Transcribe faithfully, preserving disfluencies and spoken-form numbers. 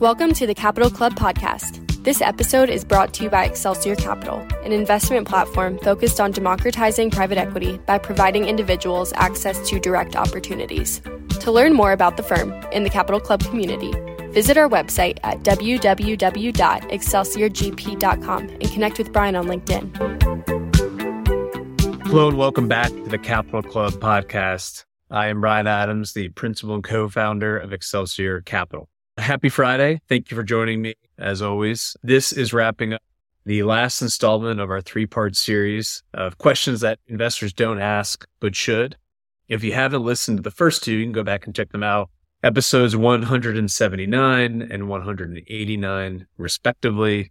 Welcome to the Capital Club podcast. This episode is brought to you by Excelsior Capital, an investment platform focused on democratizing private equity by providing individuals access to direct opportunities. To learn more about the firm and the Capital Club community, visit our website at w w w dot excelsior g p dot com and connect with Brian on LinkedIn. Hello and welcome back to the Capital Club podcast. I am Brian Adams, the principal and co-founder of Excelsior Capital. Happy Friday. Thank you for joining me, as always. This is wrapping up the last installment of our three-part series of questions that investors don't ask, but should. If you haven't listened to the first two, you can go back and check them out. Episodes one hundred seventy-nine and one hundred eighty-nine, respectively.